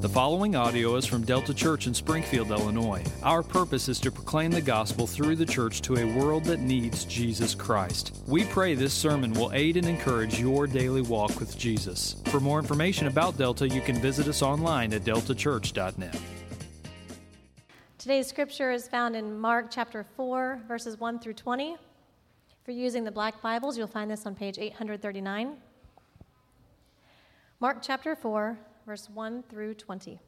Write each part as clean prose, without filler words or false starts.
The following audio is from Delta Church in Springfield, Illinois. Our purpose is to proclaim the gospel through the church to a world that needs Jesus Christ. We pray this sermon will aid and encourage your daily walk with Jesus. For more information about Delta, you can visit us online at deltachurch.net. Today's scripture is found in Mark chapter 4, verses 1 through 20. If you're using the Black Bibles, you'll find this on page 839. Mark chapter 4, verse 1 through 20.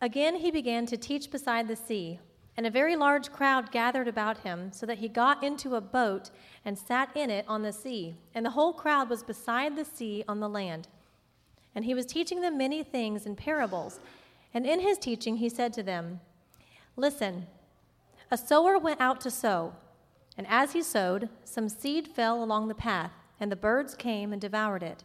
Again he began to teach beside the sea, and a very large crowd gathered about him, so that he got into a boat and sat in it on the sea, and the whole crowd was beside the sea on the land. And he was teaching them many things in parables, and in his teaching he said to them, "Listen, a sower went out to sow, and as he sowed, some seed fell along the path, and the birds came and devoured it.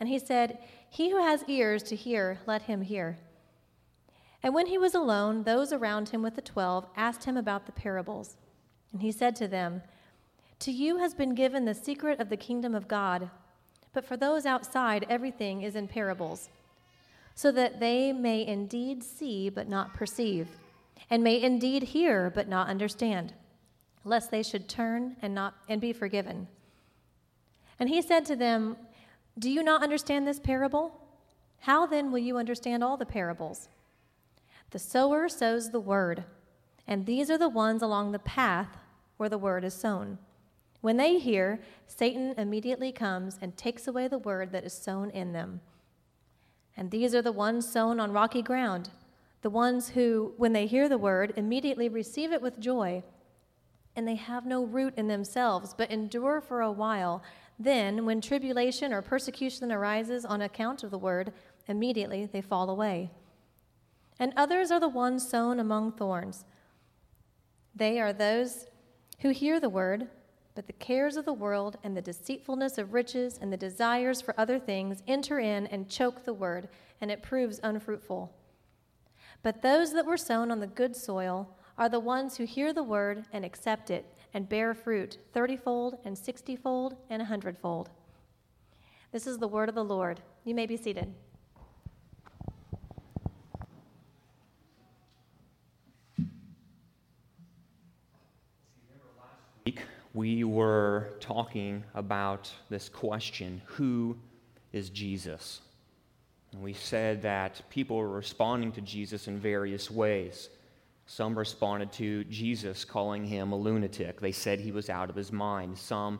And he said, "He who has ears to hear, let him hear." And when he was alone, those around him with the 12 asked him about the parables. And he said to them, "To you has been given the secret of the kingdom of God, but for those outside everything is in parables, so that they may indeed see but not perceive, and may indeed hear but not understand, lest they should turn and be forgiven." And he said to them, "Do you not understand this parable? How then will you understand all the parables? The sower sows the word, and these are the ones along the path where the word is sown. When they hear, Satan immediately comes and takes away the word that is sown in them. And these are the ones sown on rocky ground, the ones who, when they hear the word, immediately receive it with joy, and they have no root in themselves, but endure for a while. Then, when tribulation or persecution arises on account of the word, immediately they fall away. And others are the ones sown among thorns. They are those who hear the word, but the cares of the world and the deceitfulness of riches and the desires for other things enter in and choke the word, and it proves unfruitful. But those that were sown on the good soil are the ones who hear the word and accept it, and bear fruit 30-fold and 60-fold and 100-fold." This is the word of the Lord. You may be seated. Last week we were talking about this question, who is Jesus? And we said that people were responding to Jesus in various ways. Some responded to Jesus calling him a lunatic. They said he was out of his mind. Some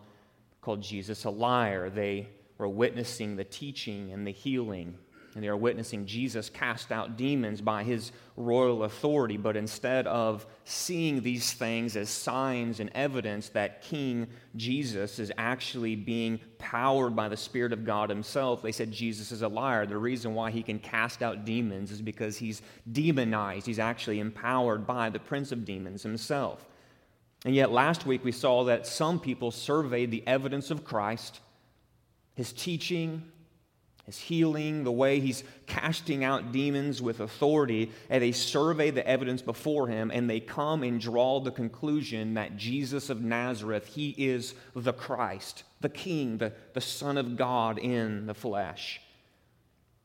called Jesus a liar. They were witnessing the teaching and the healing, and they were witnessing Jesus cast out demons by his royal authority. But instead of seeing these things as signs and evidence that King Jesus is actually being powered by the Spirit of God himself, they said Jesus is a liar. The reason why he can cast out demons is because he's demonized. He's actually empowered by the Prince of Demons himself. And yet last week we saw that some people surveyed the evidence of Christ, his teaching, his healing, the way he's casting out demons with authority, and they survey the evidence before him, and they come and draw the conclusion that Jesus of Nazareth, he is the Christ, the King, the Son of God in the flesh.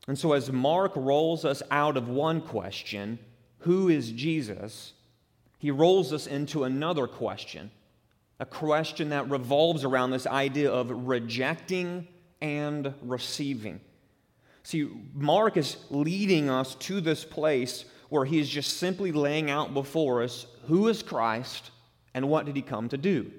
And so as Mark rolls us out of one question, who is Jesus, he rolls us into another question, a question that revolves around this idea of rejecting and receiving. See, Mark is leading us to this place where he is just simply laying out before us who is Christ and what did he come to do.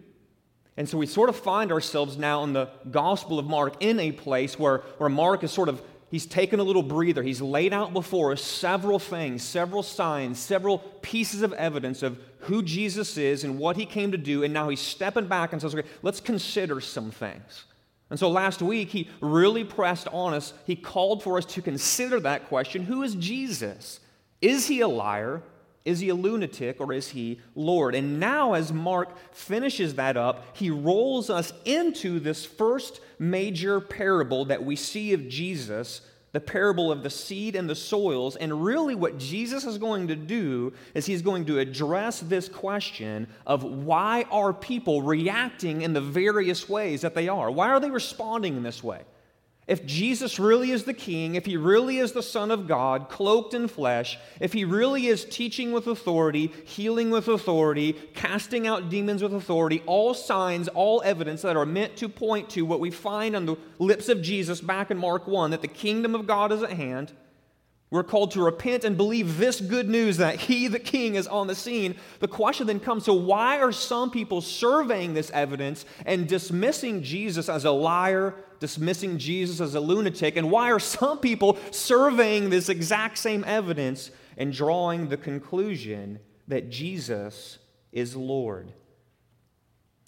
And so we sort of find ourselves now in the Gospel of Mark in a place where Mark is sort of, he's taken a little breather. He's laid out before us several things, several signs, several pieces of evidence of who Jesus is and what he came to do. And now he's stepping back and says, okay, let's consider some things. And so last week, he really pressed on us. He called for us to consider that question, who is Jesus? Is he a liar? Is he a lunatic? Or is he Lord? And now as Mark finishes that up, he rolls us into this first major parable that we see of Jesus, the parable of the seed and the soils. And really what Jesus is going to do is he's going to address this question of why are people reacting in the various ways that they are? Why are they responding in this way? If Jesus really is the king, if he really is the Son of God, cloaked in flesh, if he really is teaching with authority, healing with authority, casting out demons with authority, all signs, all evidence that are meant to point to what we find on the lips of Jesus back in Mark 1, that the kingdom of God is at hand, we're called to repent and believe this good news that he, the king, is on the scene. The question then comes, so why are some people surveying this evidence and dismissing Jesus as a liar, dismissing Jesus as a lunatic, and why are some people surveying this exact same evidence and drawing the conclusion that Jesus is Lord?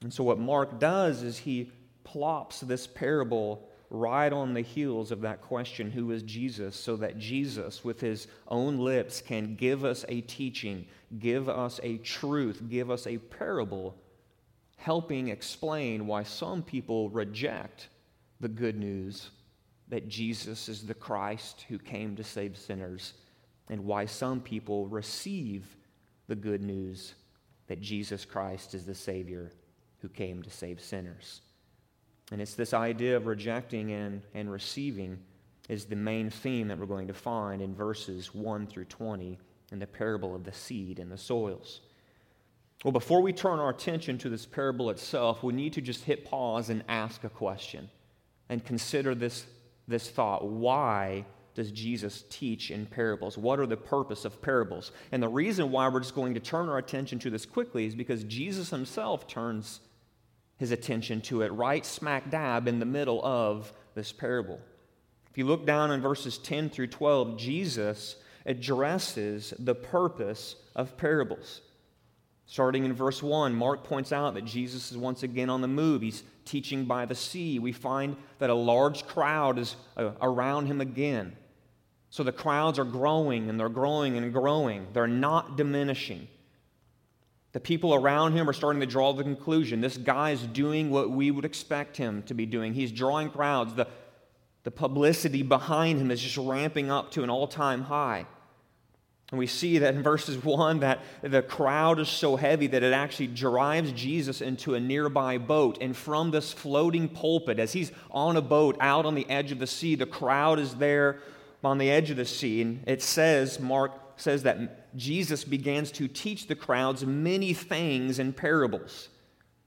And so what Mark does is he plops this parable right on the heels of that question, who is Jesus, so that Jesus, with his own lips, can give us a teaching, give us a truth, give us a parable, helping explain why some people reject the good news that Jesus is the Christ who came to save sinners, and why some people receive the good news that Jesus Christ is the Savior who came to save sinners. And it's this idea of rejecting and receiving is the main theme that we're going to find in verses 1 through 20 in the parable of the seed and the soils. Well, before we turn our attention to this parable itself, we need to just hit pause and ask a question. And consider this thought. Why does Jesus teach in parables? What are the purpose of parables? And the reason why we're just going to turn our attention to this quickly is because Jesus himself turns his attention to it right smack dab in the middle of this parable. If you look down in verses 10 through 12, Jesus addresses the purpose of parables. Starting in verse 1, Mark points out that Jesus is once again on the move. He's teaching by the sea. We find that a large crowd is around him again. So the crowds are growing, and they're growing and growing. They're not diminishing. The people around him are starting to draw the conclusion. This guy is doing what we would expect him to be doing. He's drawing crowds. The publicity behind him is just ramping up to an all-time high. And we see that in verses 1 that the crowd is so heavy that it actually drives Jesus into a nearby boat. And from this floating pulpit, as he's on a boat out on the edge of the sea, the crowd is there on the edge of the sea. And it says, Mark says that Jesus begins to teach the crowds many things in parables.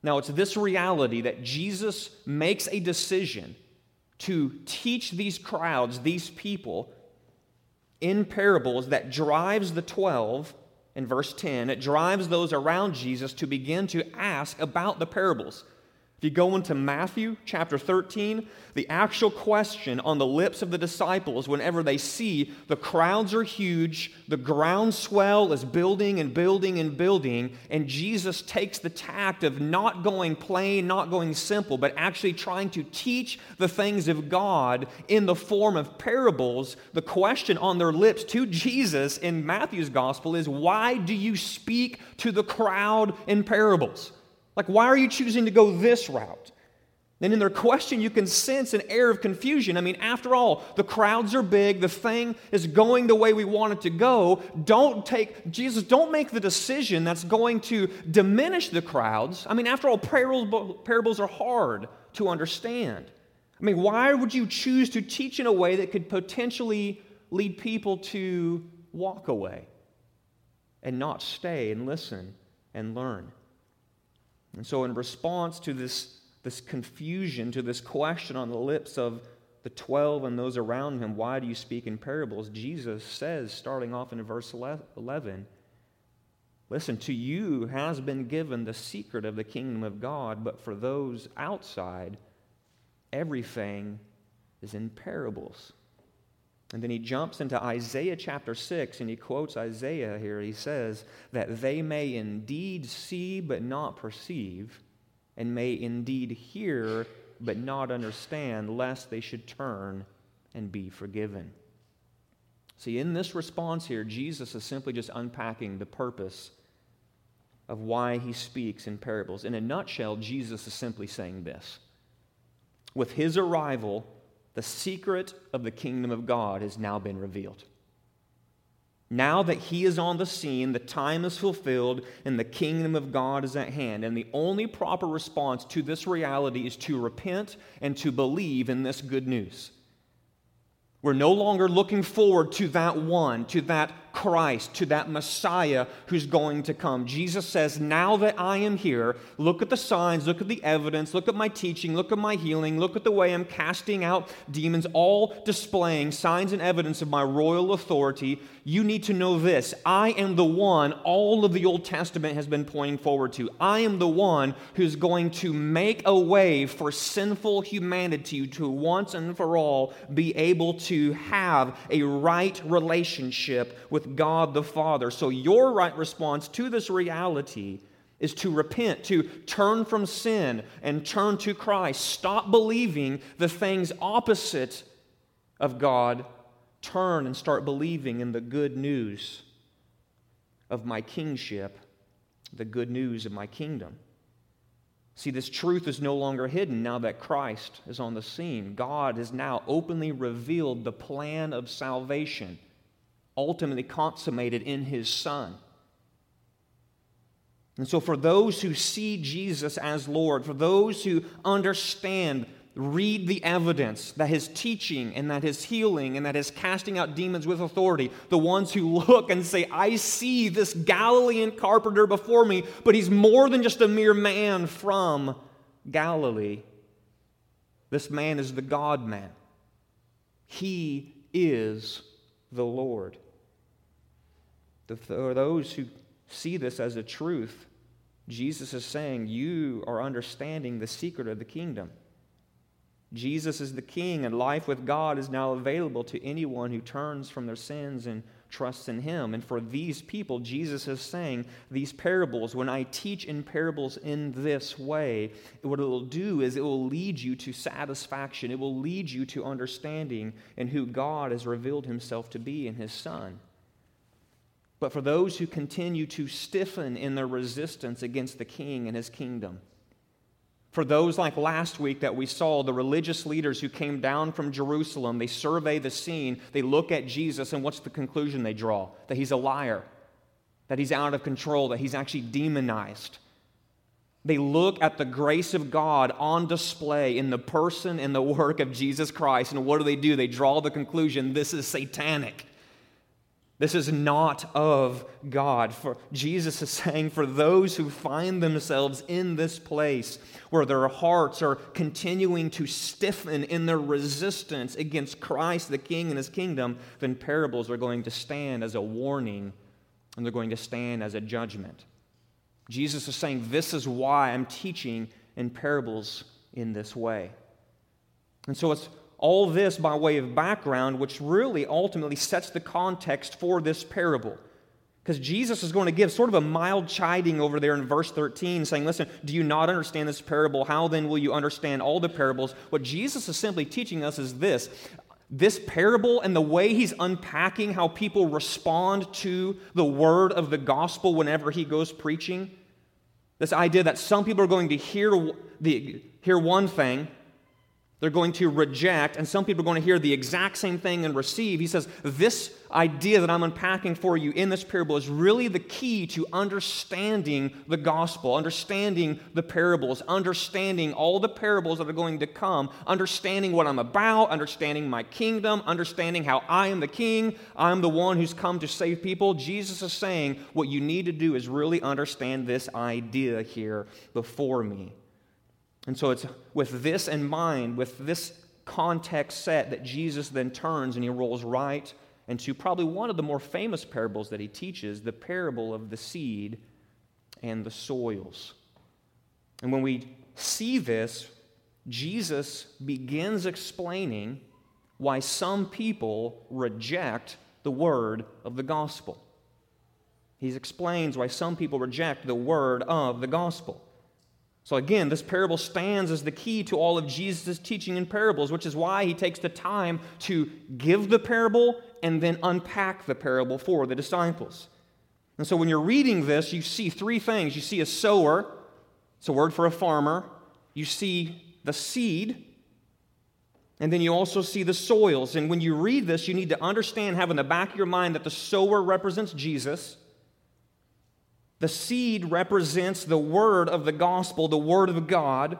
Now it's this reality that Jesus makes a decision to teach these crowds, these people, in parables that drives the 12 in verse 10, it drives those around Jesus to begin to ask about the parables. If you go into Matthew chapter 13, the actual question on the lips of the disciples whenever they see the crowds are huge, the groundswell is building and building and building, and Jesus takes the tact of not going plain, not going simple, but actually trying to teach the things of God in the form of parables. The question on their lips to Jesus in Matthew's gospel is, why do you speak to the crowd in parables? Like, why are you choosing to go this route? And in their question, you can sense an air of confusion. I mean, after all, the crowds are big. The thing is going the way we want it to go. Jesus, don't make the decision that's going to diminish the crowds. I mean, after all, parables are hard to understand. I mean, why would you choose to teach in a way that could potentially lead people to walk away and not stay and listen and learn? And so in response to this confusion, to this question on the lips of the 12 and those around him, why do you speak in parables? Jesus says, starting off in verse 11, listen, to you has been given the secret of the kingdom of God, but for those outside, everything is in parables. And then he jumps into Isaiah chapter 6, and he quotes Isaiah here. He says that they may indeed see but not perceive, and may indeed hear but not understand, lest they should turn and be forgiven. See, in this response here, Jesus is simply just unpacking the purpose of why he speaks in parables. In a nutshell, Jesus is simply saying this. With his arrival, the secret of the kingdom of God has now been revealed. Now that he is on the scene, the time is fulfilled, and the kingdom of God is at hand. And the only proper response to this reality is to repent and to believe in this good news. We're no longer looking forward to that one, to that Christ, to that Messiah who's going to come. Jesus says, now that I am here, look at the signs, look at the evidence, look at my teaching, look at my healing, look at the way I'm casting out demons, all displaying signs and evidence of my royal authority. You need to know this. I am the one all of the Old Testament has been pointing forward to. I am the one who's going to make a way for sinful humanity to once and for all be able to have a right relationship with God the Father. So your right response to this reality is to repent, to turn from sin and turn to Christ. Stop believing the things opposite of God. Turn and start believing in the good news of my kingship, the good news of my kingdom. See, this truth is no longer hidden now that Christ is on the scene. God has now openly revealed the plan of salvation, ultimately consummated in his Son. And so for those who see Jesus as Lord, for those who understand, read the evidence that his teaching and that his healing and that his casting out demons with authority, the ones who look and say, I see this Galilean carpenter before me, but he's more than just a mere man from Galilee. This man is the God-man. He is the Lord. For those who see this as a truth, Jesus is saying, you are understanding the secret of the kingdom. Jesus is the King, and life with God is now available to anyone who turns from their sins and trusts in him. And for these people, Jesus is saying, these parables, when I teach in parables in this way, what it will do is it will lead you to satisfaction. It will lead you to understanding in who God has revealed himself to be in his Son. But for those who continue to stiffen in their resistance against the King and his kingdom, for those like last week that we saw, the religious leaders who came down from Jerusalem, they survey the scene, they look at Jesus, and what's the conclusion they draw? That he's a liar, that he's out of control, that he's actually demonized. They look at the grace of God on display in the person and the work of Jesus Christ, and what do? They draw the conclusion, this is satanic. This is not of God. For Jesus is saying, for those who find themselves in this place where their hearts are continuing to stiffen in their resistance against Christ, the King, and his kingdom, then parables are going to stand as a warning, and they're going to stand as a judgment. Jesus is saying, this is why I'm teaching in parables in this way. And so it's all this by way of background, which really ultimately sets the context for this parable. Because Jesus is going to give sort of a mild chiding over there in verse 13, saying, listen, do you not understand this parable? How then will you understand all the parables? What Jesus is simply teaching us is this. This parable and the way he's unpacking how people respond to the word of the gospel whenever he goes preaching, this idea that some people are going to hear one thing, they're going to reject, and some people are going to hear the exact same thing and receive. He says, this idea that I'm unpacking for you in this parable is really the key to understanding the gospel, understanding the parables, understanding all the parables that are going to come, understanding what I'm about, understanding my kingdom, understanding how I am the King, I'm the one who's come to save people. Jesus is saying, what you need to do is really understand this idea here before me. And so it's with this in mind, with this context set, that Jesus then turns and he rolls right into probably one of the more famous parables that he teaches, the parable of the seed and the soils. And when we see this, Jesus begins explaining why some people reject the word of the gospel. He explains why some people reject the word of the gospel. So again, this parable stands as the key to all of Jesus' teaching in parables, which is why he takes the time to give the parable and then unpack the parable for the disciples. And so when you're reading this, you see three things. You see a sower, it's a word for a farmer. You see the seed, and then you also see the soils. And when you read this, you need to understand, have in the back of your mind, that the sower represents Jesus. The seed represents the word of the gospel, the word of God.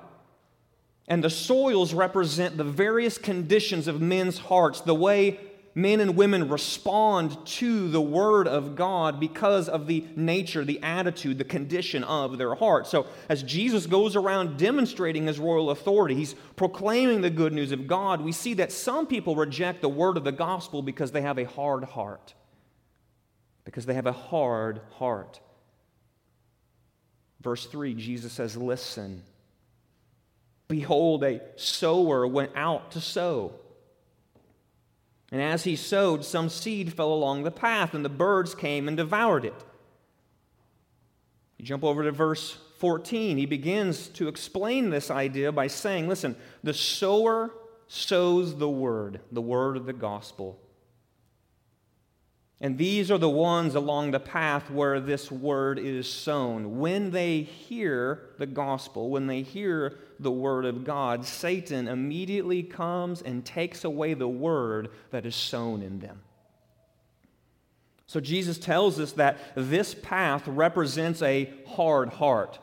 And the soils represent the various conditions of men's hearts, the way men and women respond to the word of God because of the nature, the attitude, the condition of their heart. So as Jesus goes around demonstrating his royal authority, he's proclaiming the good news of God, we see that some people reject the word of the gospel because they have a hard heart. Because they have a hard heart. Verse 3, Jesus says, "Listen, behold, a sower went out to sow. And as he sowed, some seed fell along the path, and the birds came and devoured it." You jump over to verse 14. He begins to explain this idea by saying, listen, the sower sows the word of the gospel. And these are the ones along the path where this word is sown. When they hear the gospel, when they hear the word of God, Satan immediately comes and takes away the word that is sown in them. So Jesus tells us that this path represents a hard heart.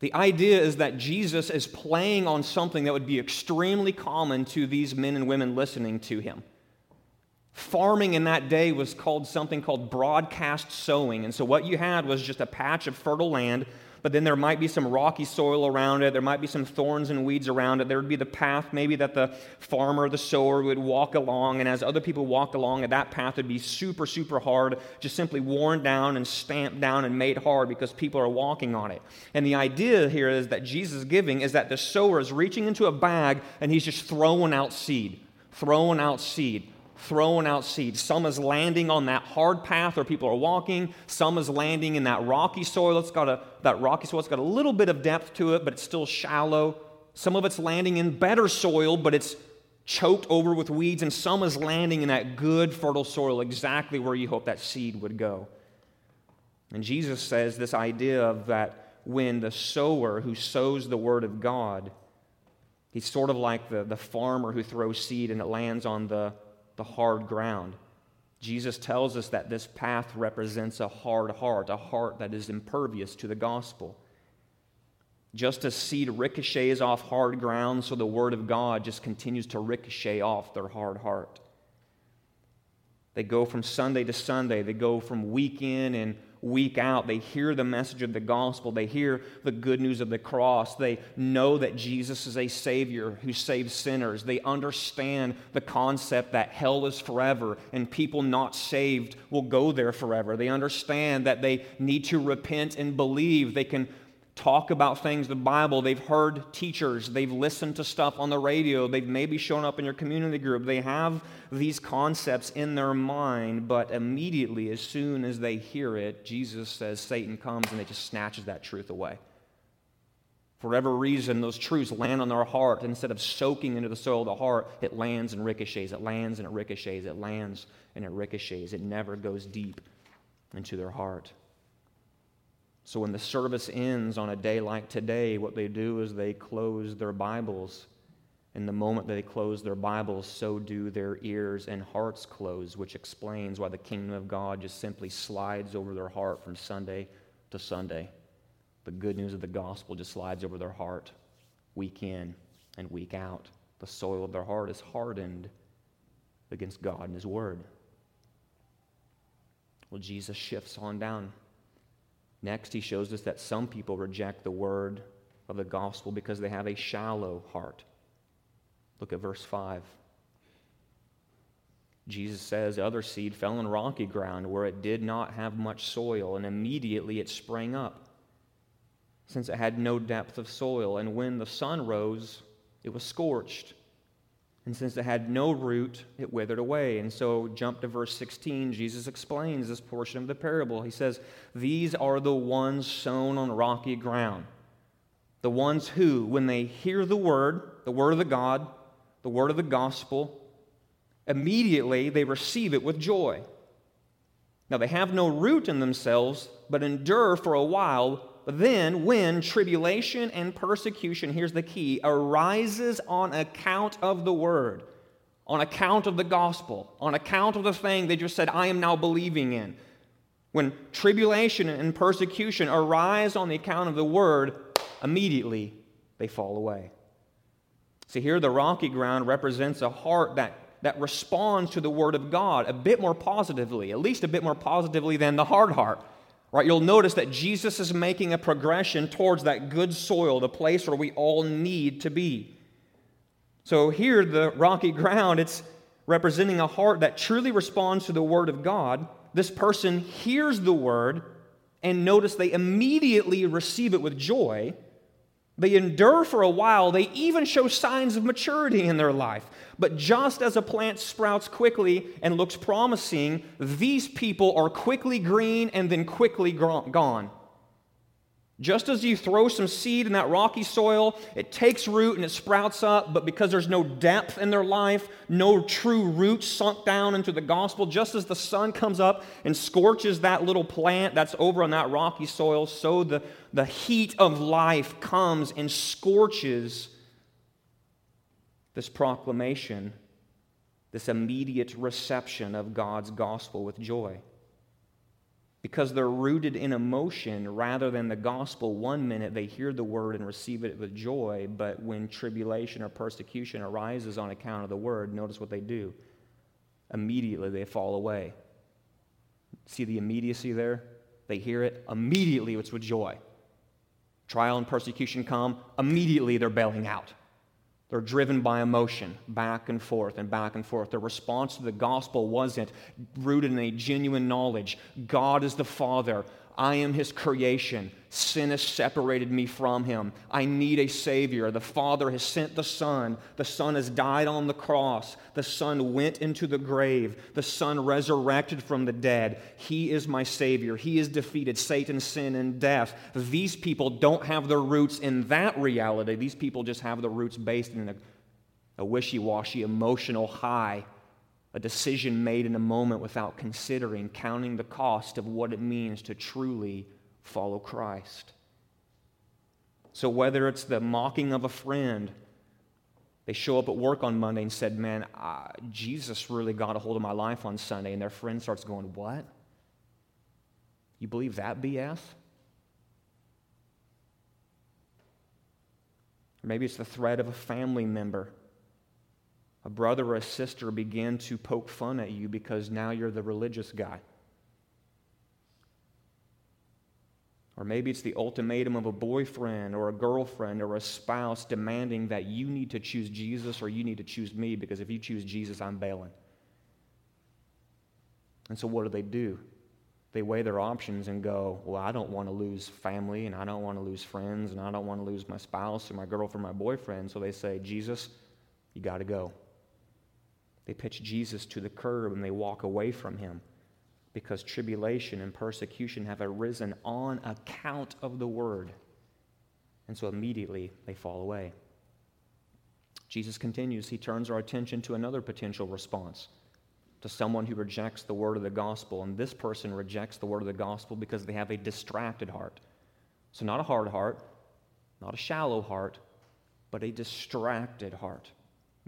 The idea is that Jesus is playing on something that would be extremely common to these men and women listening to him. Farming in that day was called something called broadcast sowing. And so what you had was just a patch of fertile land, but then there might be some rocky soil around it. There might be some thorns and weeds around it. There would be the path maybe that the farmer, the sower would walk along. And as other people walked along, that path would be super, super hard, just simply worn down and stamped down and made hard because people are walking on it. And the idea here is that Jesus is giving is that the sower is reaching into a bag and he's just throwing out seed, throwing out seed. Throwing out seed. Some is landing on that hard path where people are walking. Some is landing in that rocky soil. It's got a little bit of depth to it, but it's still shallow. Some of it's landing in better soil, but it's choked over with weeds. And some is landing in that good fertile soil, exactly where you hope that seed would go. And Jesus says this idea of that when the sower who sows the word of God, he's sort of like the farmer who throws seed and it lands on the hard ground. Jesus tells us that this path represents a hard heart, a heart that is impervious to the gospel. Just as seed ricochets off hard ground, so the word of God just continues to ricochet off their hard heart. They go from Sunday to Sunday. They go from week in and week out. They hear the message of the gospel. They hear the good news of the cross. They know that Jesus is a Savior who saves sinners. They understand the concept that hell is forever and people not saved will go there forever. They understand that they need to repent and believe. They can talk about things, the Bible. They've heard teachers. They've listened to stuff on the radio. They've maybe shown up in your community group. They have these concepts in their mind, but immediately, as soon as they hear it, Jesus says Satan comes and they just snatches that truth away. For whatever reason, those truths land on their heart. Instead of soaking into the soil of the heart, it lands and ricochets. It lands and it ricochets. It lands and it ricochets. It never goes deep into their heart. So when the service ends on a day like today, what they do is they close their Bibles. And the moment they close their Bibles, so do their ears and hearts close, which explains why the kingdom of God just simply slides over their heart from Sunday to Sunday. The good news of the gospel just slides over their heart week in and week out. The soil of their heart is hardened against God and his word. Well, Jesus shifts on down. Next, he shows us that some people reject the word of the gospel because they have a shallow heart. Look at verse 5. Jesus says, "Other seed fell on rocky ground where it did not have much soil, and immediately it sprang up, since it had no depth of soil. And when the sun rose, it was scorched. And since it had no root, it withered away." And so jump to verse 16. Jesus explains this portion of the parable. He says, "These are the ones sown on rocky ground. the ones who, when they hear the word of the God, the word of the gospel, immediately they receive it with joy. Now, they have no root in themselves, but endure for a while. But then, when tribulation and persecution, here's the key, arises on account of the word, on account of the gospel, on account of the thing they just said, I am now believing in. When tribulation and persecution arise on the account of the word, immediately they fall away. See, here the rocky ground represents a heart that responds to the word of God a bit more positively, at least a bit more positively than the hard heart. Right? You'll notice that Jesus is making a progression towards that good soil, the place where we all need to be. So here, the rocky ground, it's representing a heart that truly responds to the word of God. This person hears the word, and notice they immediately receive it with joy. They endure for a while. They even show signs of maturity in their life. But just as a plant sprouts quickly and looks promising, these people are quickly green and then quickly gone. Just as you throw some seed in that rocky soil, it takes root and it sprouts up, but because there's no depth in their life, no true root sunk down into the gospel, just as the sun comes up and scorches that little plant that's over on that rocky soil, so the heat of life comes and scorches this proclamation, this immediate reception of God's gospel with joy. Because they're rooted in emotion rather than the gospel. 1 minute they hear the word and receive it with joy, but when tribulation or persecution arises on account of the word, notice what they do. Immediately they fall away. See the immediacy there? They hear it. Immediately it's with joy. Trial and persecution come. Immediately they're bailing out. They're driven by emotion, back and forth and back and forth. Their response to the gospel wasn't rooted in a genuine knowledge. God is the Father. I am His creation. Sin has separated me from Him. I need a Savior. The Father has sent the Son. The Son has died on the cross. The Son went into the grave. The Son resurrected from the dead. He is my Savior. He has defeated Satan, sin, and death. These people don't have their roots in that reality. These people just have their roots based in a wishy-washy emotional high, a decision made in a moment without considering, counting the cost of what it means to truly follow Christ. So whether it's the mocking of a friend, they show up at work on Monday and said, man, Jesus really got a hold of my life on Sunday, and their friend starts going, what? You believe that BS? Or maybe it's the threat of a family member. A brother or a sister begin to poke fun at you because now you're the religious guy. Or maybe it's the ultimatum of a boyfriend or a girlfriend or a spouse demanding that you need to choose Jesus or you need to choose me, because if you choose Jesus, I'm bailing. And so what do? They weigh their options and go, well, I don't want to lose family, and I don't want to lose friends, and I don't want to lose my spouse or my girlfriend or my boyfriend. So they say, Jesus, you got to go. They pitch Jesus to the curb and they walk away from Him because tribulation and persecution have arisen on account of the word. And so immediately they fall away. Jesus continues. He turns our attention to another potential response, to someone who rejects the word of the gospel. And this person rejects the word of the gospel because they have a distracted heart. So not a hard heart, not a shallow heart, but a distracted heart.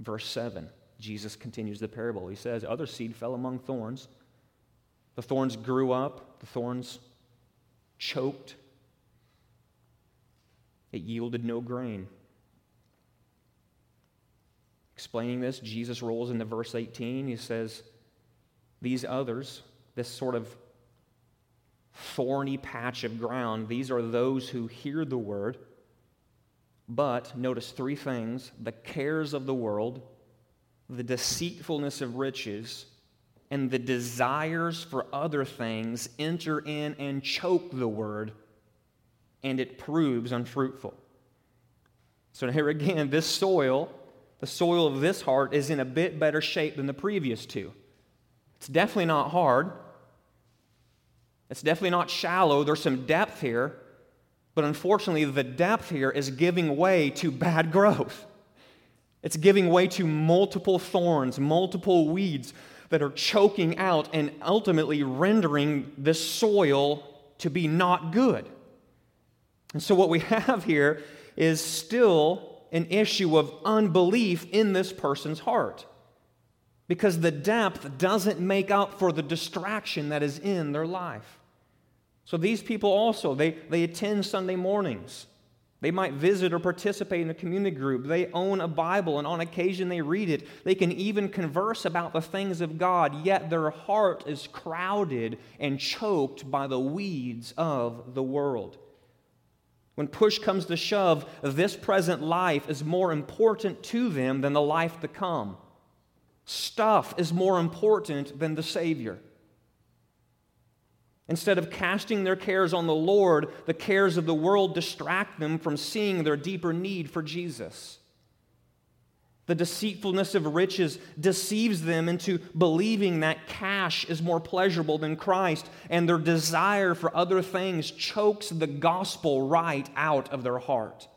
Verse 7. Jesus continues the parable. He says, other seed fell among thorns. The thorns grew up. The thorns choked. It yielded no grain. Explaining this, Jesus rolls into verse 18. He says, these others, this sort of thorny patch of ground, these are those who hear the word, but, notice three things, the cares of the world, the deceitfulness of riches, and the desires for other things enter in and choke the word, and it proves unfruitful. So here again, this soil, the soil of this heart is in a bit better shape than the previous two. It's definitely not hard. It's definitely not shallow. There's some depth here. But unfortunately, the depth here is giving way to bad growth. It's giving way to multiple thorns, multiple weeds that are choking out and ultimately rendering this soil to be not good. And so what we have here is still an issue of unbelief in this person's heart, because the depth doesn't make up for the distraction that is in their life. So these people also, they attend Sunday mornings. They might visit or participate in a community group. They own a Bible, and on occasion they read it. They can even converse about the things of God, yet their heart is crowded and choked by the weeds of the world. When push comes to shove, this present life is more important to them than the life to come. Stuff is more important than the Savior. Instead of casting their cares on the Lord, the cares of the world distract them from seeing their deeper need for Jesus. The deceitfulness of riches deceives them into believing that cash is more pleasurable than Christ, and their desire for other things chokes the gospel right out of their heart.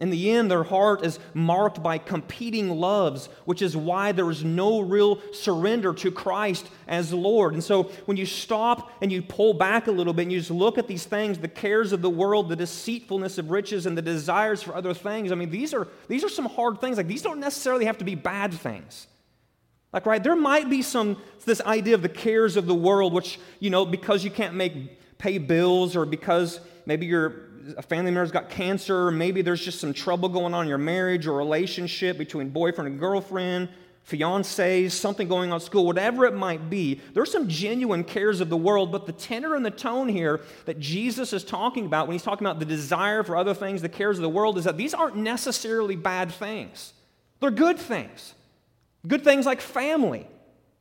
In the end, their heart is marked by competing loves, which is why there is no real surrender to Christ as Lord. And so when you stop and you pull back a little bit and you just look at these things, the cares of the world, the deceitfulness of riches, and the desires for other things, I mean, these are some hard things. Like, these don't necessarily have to be bad things. Like, right, there might be this idea of the cares of the world, which, you know, because you can't pay bills, or because maybe a family member's got cancer, or maybe there's just some trouble going on in your marriage or relationship between boyfriend and girlfriend, fiancés, something going on at school, whatever it might be. There's some genuine cares of the world, but the tenor and the tone here that Jesus is talking about when he's talking about the desire for other things, the cares of the world, is that these aren't necessarily bad things. They're good things. Good things like family.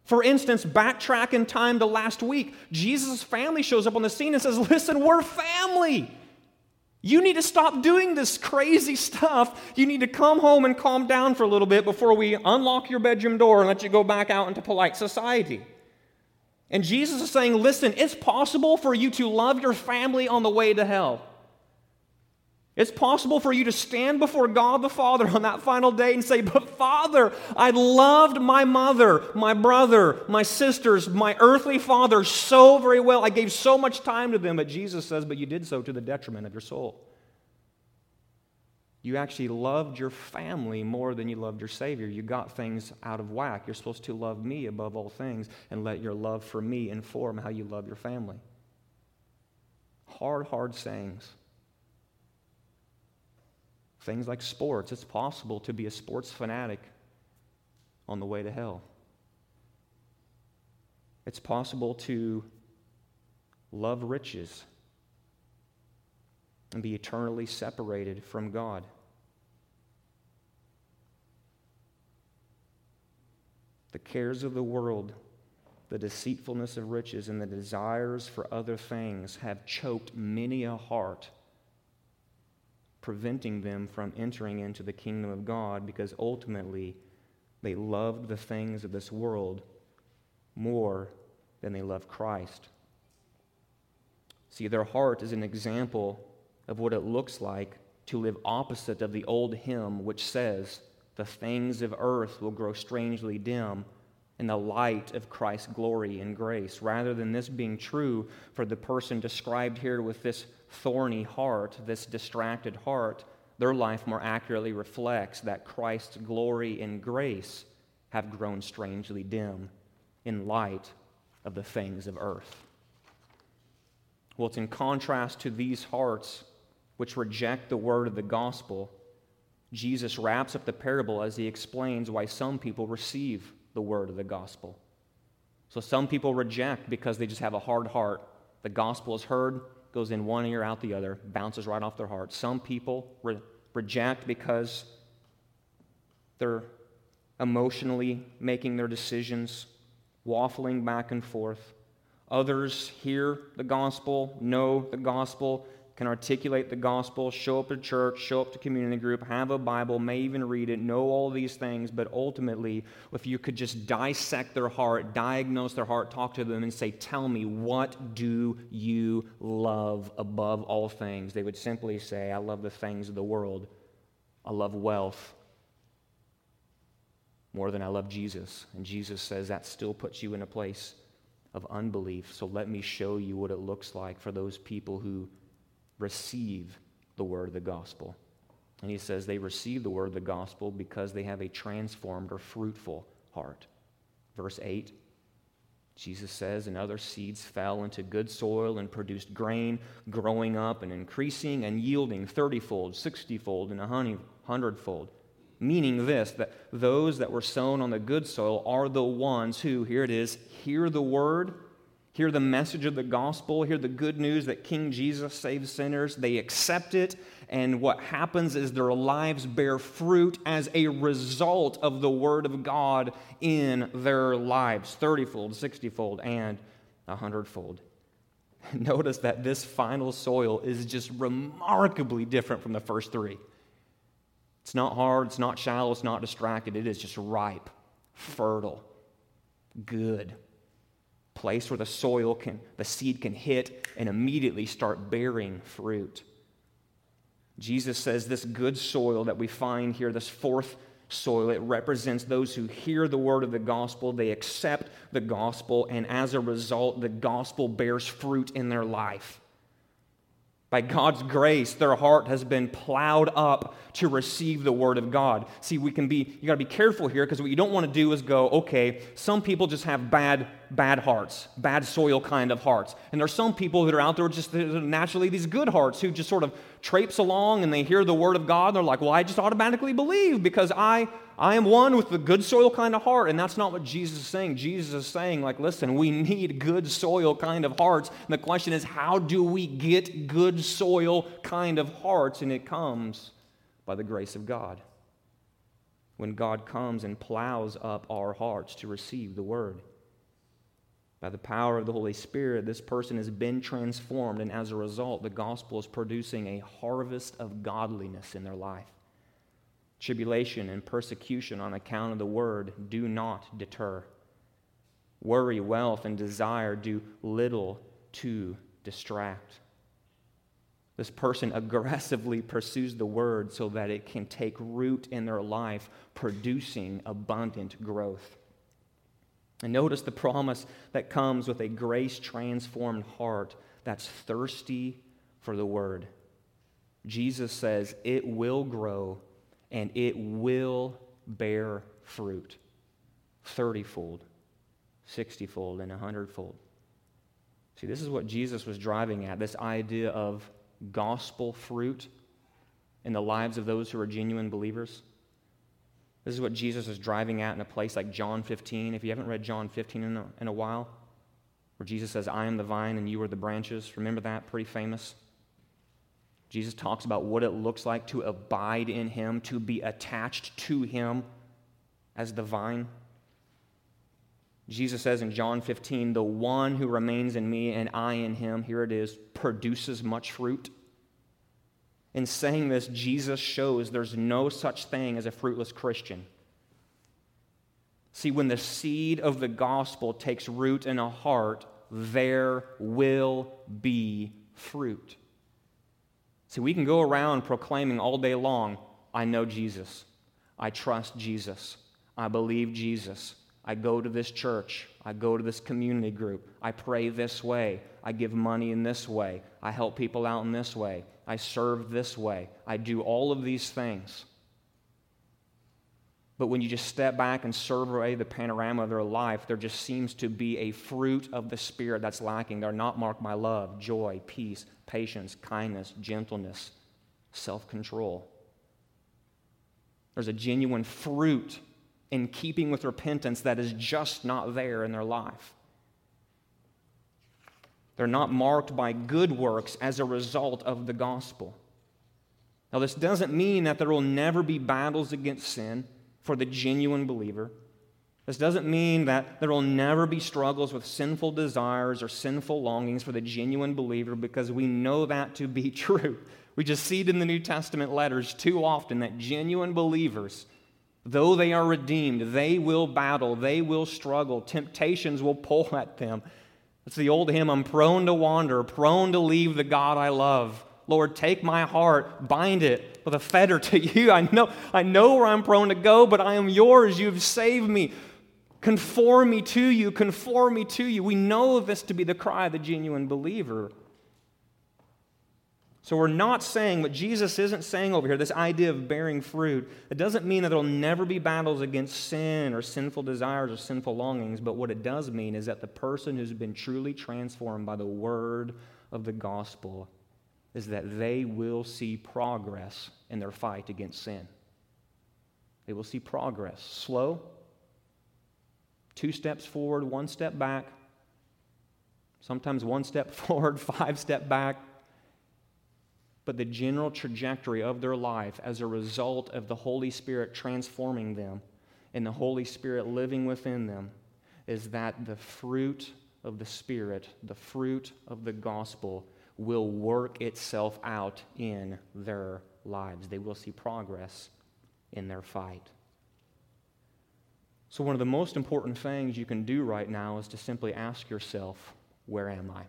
For instance, backtrack in time to last week, Jesus' family shows up on the scene and says, listen, we're family. You need to stop doing this crazy stuff. You need to come home and calm down for a little bit before we unlock your bedroom door and let you go back out into polite society. And Jesus is saying, listen, it's possible for you to love your family on the way to hell. It's possible for you to stand before God the Father on that final day and say, but Father, I loved my mother, my brother, my sisters, my earthly father so very well. I gave so much time to them. But Jesus says, but you did so to the detriment of your soul. You actually loved your family more than you loved your Savior. You got things out of whack. You're supposed to love me above all things and let your love for me inform how you love your family. Hard sayings. Things like sports. It's possible to be a sports fanatic on the way to hell. It's possible to love riches and be eternally separated from God. The cares of the world, the deceitfulness of riches, and the desires for other things have choked many a heart, preventing them from entering into the kingdom of God, because ultimately they loved the things of this world more than they loved Christ. See, their heart is an example of what it looks like to live opposite of the old hymn, which says, the things of earth will grow strangely dim in the light of Christ's glory and grace. Rather than this being true for the person described here with this thorny heart, this distracted heart, their life more accurately reflects that Christ's glory and grace have grown strangely dim in light of the things of earth. Well, it's in contrast to these hearts which reject the word of the gospel, Jesus wraps up the parable as he explains why some people receive the word of the gospel. So some people reject because they just have a hard heart. The gospel is heard, goes in one ear, out the other, bounces right off their heart. Some people reject because they're emotionally making their decisions, waffling back and forth. Others hear the gospel, know the gospel, can articulate the gospel, show up to church, show up to community group, have a Bible, may even read it, know all these things, but ultimately, if you could just dissect their heart, diagnose their heart, talk to them and say, tell me, what do you love above all things? They would simply say, I love the things of the world. I love wealth more than I love Jesus. And Jesus says that still puts you in a place of unbelief. So let me show you what it looks like for those people who receive the word of the gospel. And he says they receive the word of the gospel because they have a transformed or fruitful heart. Verse 8, Jesus says, and other seeds fell into good soil and produced grain, growing up and increasing and yielding 30-fold, 60-fold, and 100-fold. Meaning this, that those that were sown on the good soil are the ones who, here it is, hear the word, hear the message of the gospel, hear the good news that King Jesus saves sinners. They accept it, and what happens is their lives bear fruit as a result of the word of God in their lives, 30-fold, 60-fold, and 100-fold. Notice that this final soil is just remarkably different from the first three. It's not hard, it's not shallow, it's not distracted. It is just ripe, fertile, good. Place where the soil can, the seed can hit and immediately start bearing fruit. Jesus says this good soil that we find here, this fourth soil, it represents those who hear the word of the gospel, they accept the gospel, and as a result, the gospel bears fruit in their life. By God's grace, their heart has been plowed up to receive the word of God. See, you got to be careful here, because what you don't want to do is go, okay, some people just have bad hearts, bad soil kind of hearts. And there's some people that are out there just naturally these good hearts who just sort of traipse along and they hear the word of God and they're like, well, I just automatically believe because I am one with the good soil kind of heart. And that's not what Jesus is saying. Jesus is saying, like, listen, we need good soil kind of hearts. And the question is, how do we get good soil kind of hearts? And it comes by the grace of God. When God comes and plows up our hearts to receive the word. By the power of the Holy Spirit, this person has been transformed, and as a result, the gospel is producing a harvest of godliness in their life. Tribulation and persecution on account of the word do not deter. Worry, wealth, and desire do little to distract. This person aggressively pursues the word so that it can take root in their life, producing abundant growth. And notice the promise that comes with a grace-transformed heart that's thirsty for the word. Jesus says it will grow and it will bear fruit, 30-fold, 60-fold, and 100-fold. See, this is what Jesus was driving at, this idea of gospel fruit in the lives of those who are genuine believers. This is what Jesus is driving at in a place like John 15. If you haven't read John 15 in a while, where Jesus says, I am the vine and you are the branches. Remember that? Pretty famous. Jesus talks about what it looks like to abide in him, to be attached to him as the vine. Jesus says in John 15, the one who remains in me and I in him, here it is, produces much fruit. In saying this, Jesus shows there's no such thing as a fruitless Christian. See, when the seed of the gospel takes root in a heart, there will be fruit. See, we can go around proclaiming all day long, I know Jesus, I trust Jesus, I believe Jesus, I go to this church, I go to this community group, I pray this way, I give money in this way, I help people out in this way, I serve this way, I do all of these things. But when you just step back and survey the panorama of their life, there just seems to be a fruit of the Spirit that's lacking. They're not marked by love, joy, peace, patience, kindness, gentleness, self-control. There's a genuine fruit in keeping with repentance that is just not there in their life. They're not marked by good works as a result of the gospel. Now, this doesn't mean that there will never be battles against sin for the genuine believer. This doesn't mean that there will never be struggles with sinful desires or sinful longings for the genuine believer, because we know that to be true. We just see it in the New Testament letters too often that genuine believers, though they are redeemed, they will battle, they will struggle, temptations will pull at them. It's the old hymn, I'm prone to wander, prone to leave the God I love. Lord, take my heart, bind it with a fetter to you. I know where I'm prone to go, but I am yours. You've saved me. Conform me to you, conform me to you. We know this to be the cry of the genuine believer. So we're not saying, what Jesus isn't saying over here, this idea of bearing fruit, it doesn't mean that there will never be battles against sin or sinful desires or sinful longings, but what it does mean is that the person who's been truly transformed by the word of the gospel is that they will see progress in their fight against sin. They will see progress. Slow, 2 steps forward, 1 step back, sometimes 1 step forward, 5 step back, but the general trajectory of their life as a result of the Holy Spirit transforming them and the Holy Spirit living within them is that the fruit of the Spirit, the fruit of the gospel, will work itself out in their lives. They will see progress in their fight. So one of the most important things you can do right now is to simply ask yourself, where am I?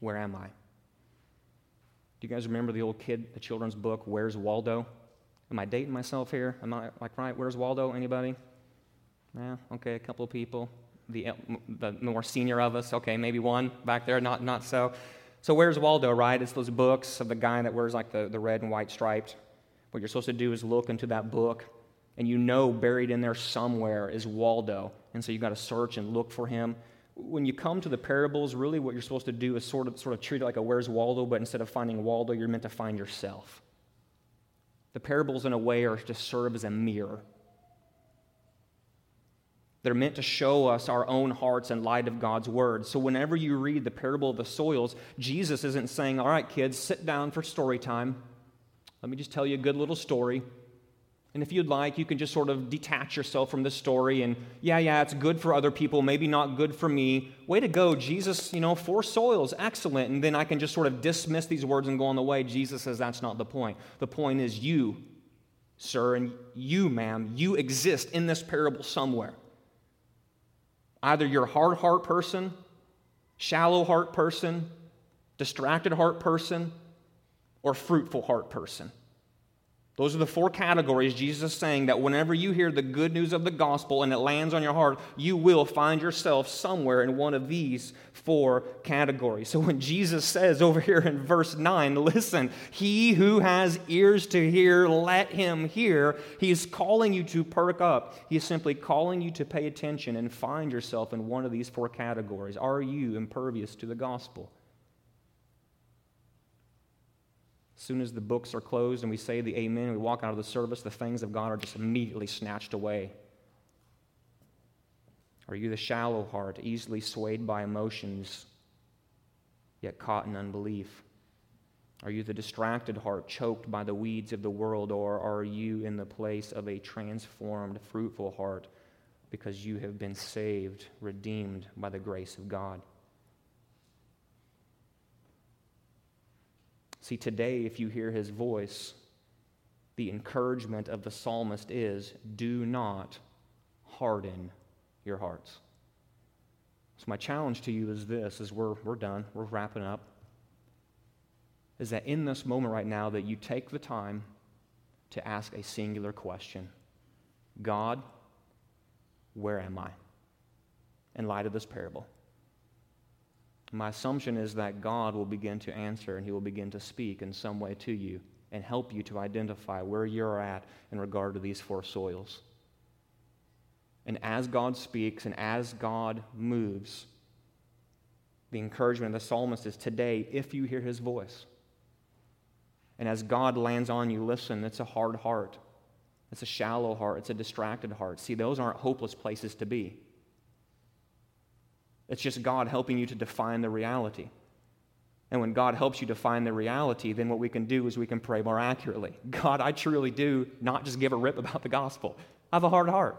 Where am I? Do you guys remember the old the children's book, Where's Waldo? Am I dating myself here? Am I like, right, Where's Waldo? Anybody? Yeah, okay, a couple of people. The more senior of us, okay, maybe one back there, not so. So Where's Waldo, right? It's those books of the guy that wears like the red and white stripes. What you're supposed to do is look into that book, and you know buried in there somewhere is Waldo, and so you've got to search and look for him. When you come to the parables, really what you're supposed to do is sort of treat it like a Where's Waldo, but instead of finding Waldo, you're meant to find yourself. The parables, in a way, are to serve as a mirror. They're meant to show us our own hearts in light of God's word. So whenever you read the parable of the soils, Jesus isn't saying, all right, kids, sit down for story time. Let me just tell you a good little story. And if you'd like, you can just sort of detach yourself from the story and, yeah, it's good for other people, maybe not good for me. Way to go, Jesus, 4 soils, excellent. And then I can just sort of dismiss these words and go on the way. Jesus says that's not the point. The point is you, sir, and you, ma'am, you exist in this parable somewhere. Either you're a hard heart person, shallow heart person, distracted heart person, or fruitful heart person. Those are the 4 categories Jesus is saying that whenever you hear the good news of the gospel and it lands on your heart, you will find yourself somewhere in one of these 4 categories. So when Jesus says over here in verse 9, listen, he who has ears to hear, let him hear. He is calling you to perk up. He is simply calling you to pay attention and find yourself in one of these 4 categories. Are you impervious to the gospel? As soon as the books are closed and we say the amen, we walk out of the service, the things of God are just immediately snatched away. Are you the shallow heart, easily swayed by emotions, yet caught in unbelief? Are you the distracted heart, choked by the weeds of the world, or are you in the place of a transformed, fruitful heart because you have been saved, redeemed by the grace of God? See, today, if you hear his voice, the encouragement of the psalmist is, do not harden your hearts. So my challenge to you is this, as we're done, we're wrapping up, is that in this moment right now that you take the time to ask a singular question. God, where am I in light of this parable? My assumption is that God will begin to answer and he will begin to speak in some way to you and help you to identify where you're at in regard to these 4 soils. And as God speaks and as God moves, the encouragement of the psalmist is today, if you hear his voice, and as God lands on you, listen, it's a hard heart. It's a shallow heart. It's a distracted heart. See, those aren't hopeless places to be. It's just God helping you to define the reality. And when God helps you define the reality, then what we can do is we can pray more accurately. God, I truly do not just give a rip about the gospel. I have a hard heart.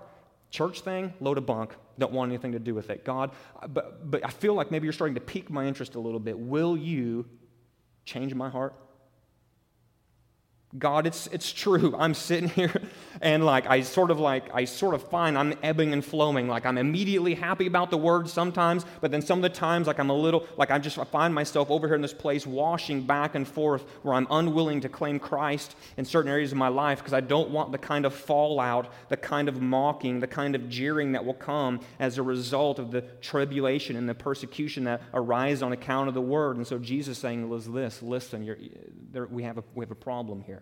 Church thing, load of bunk. Don't want anything to do with it. God, but I feel like maybe you're starting to pique my interest a little bit. Will you change my heart? God, it's true. I'm sitting here and I sort of find I'm ebbing and flowing. Like I'm immediately happy about the word sometimes, but then some of the times I find myself over here in this place washing back and forth where I'm unwilling to claim Christ in certain areas of my life because I don't want the kind of fallout, the kind of mocking, the kind of jeering that will come as a result of the tribulation and the persecution that arise on account of the word. And so Jesus saying is this, listen, we have a problem here.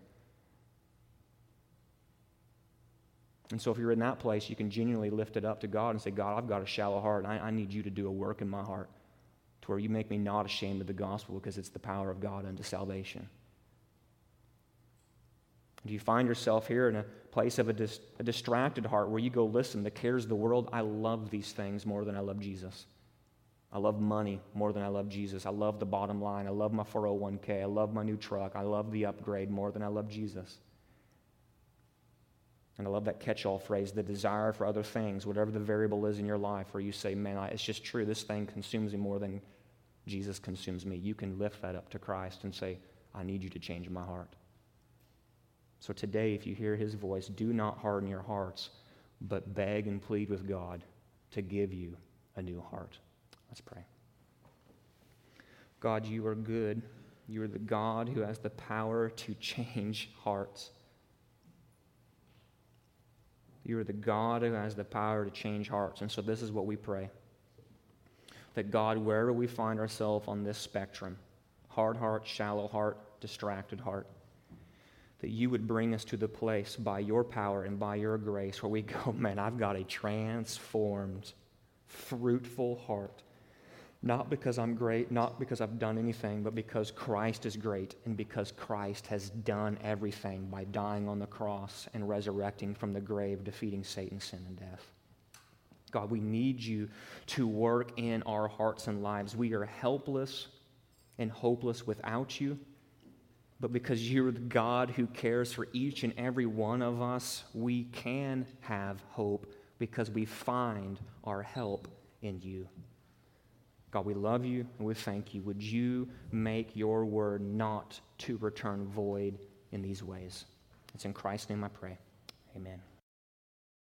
And so if you're in that place, you can genuinely lift it up to God and say, God, I've got a shallow heart, and I need you to do a work in my heart to where you make me not ashamed of the gospel because it's the power of God unto salvation. Do you find yourself here in a place of a distracted heart where you go, listen, the cares of the world, I love these things more than I love Jesus. I love money more than I love Jesus. I love the bottom line. I love my 401k. I love my new truck. I love the upgrade more than I love Jesus. And I love that catch-all phrase, the desire for other things, whatever the variable is in your life where you say, man, it's just true. This thing consumes me more than Jesus consumes me. You can lift that up to Christ and say, I need you to change my heart. So today, if you hear his voice, do not harden your hearts, but beg and plead with God to give you a new heart. Let's pray. God, you are good. You are the God who has the power to change hearts. You are the God who has the power to change hearts. And so this is what we pray. That God, wherever we find ourselves on this spectrum, hard heart, shallow heart, distracted heart, that you would bring us to the place by your power and by your grace where we go, man, I've got a transformed, fruitful heart. Not because I'm great, not because I've done anything, but because Christ is great and because Christ has done everything by dying on the cross and resurrecting from the grave, defeating Satan, sin, and death. God, we need you to work in our hearts and lives. We are helpless and hopeless without you, but because you're the God who cares for each and every one of us, we can have hope because we find our help in you. God, we love you and we thank you. Would you make your word not to return void in these ways? It's in Christ's name I pray. Amen.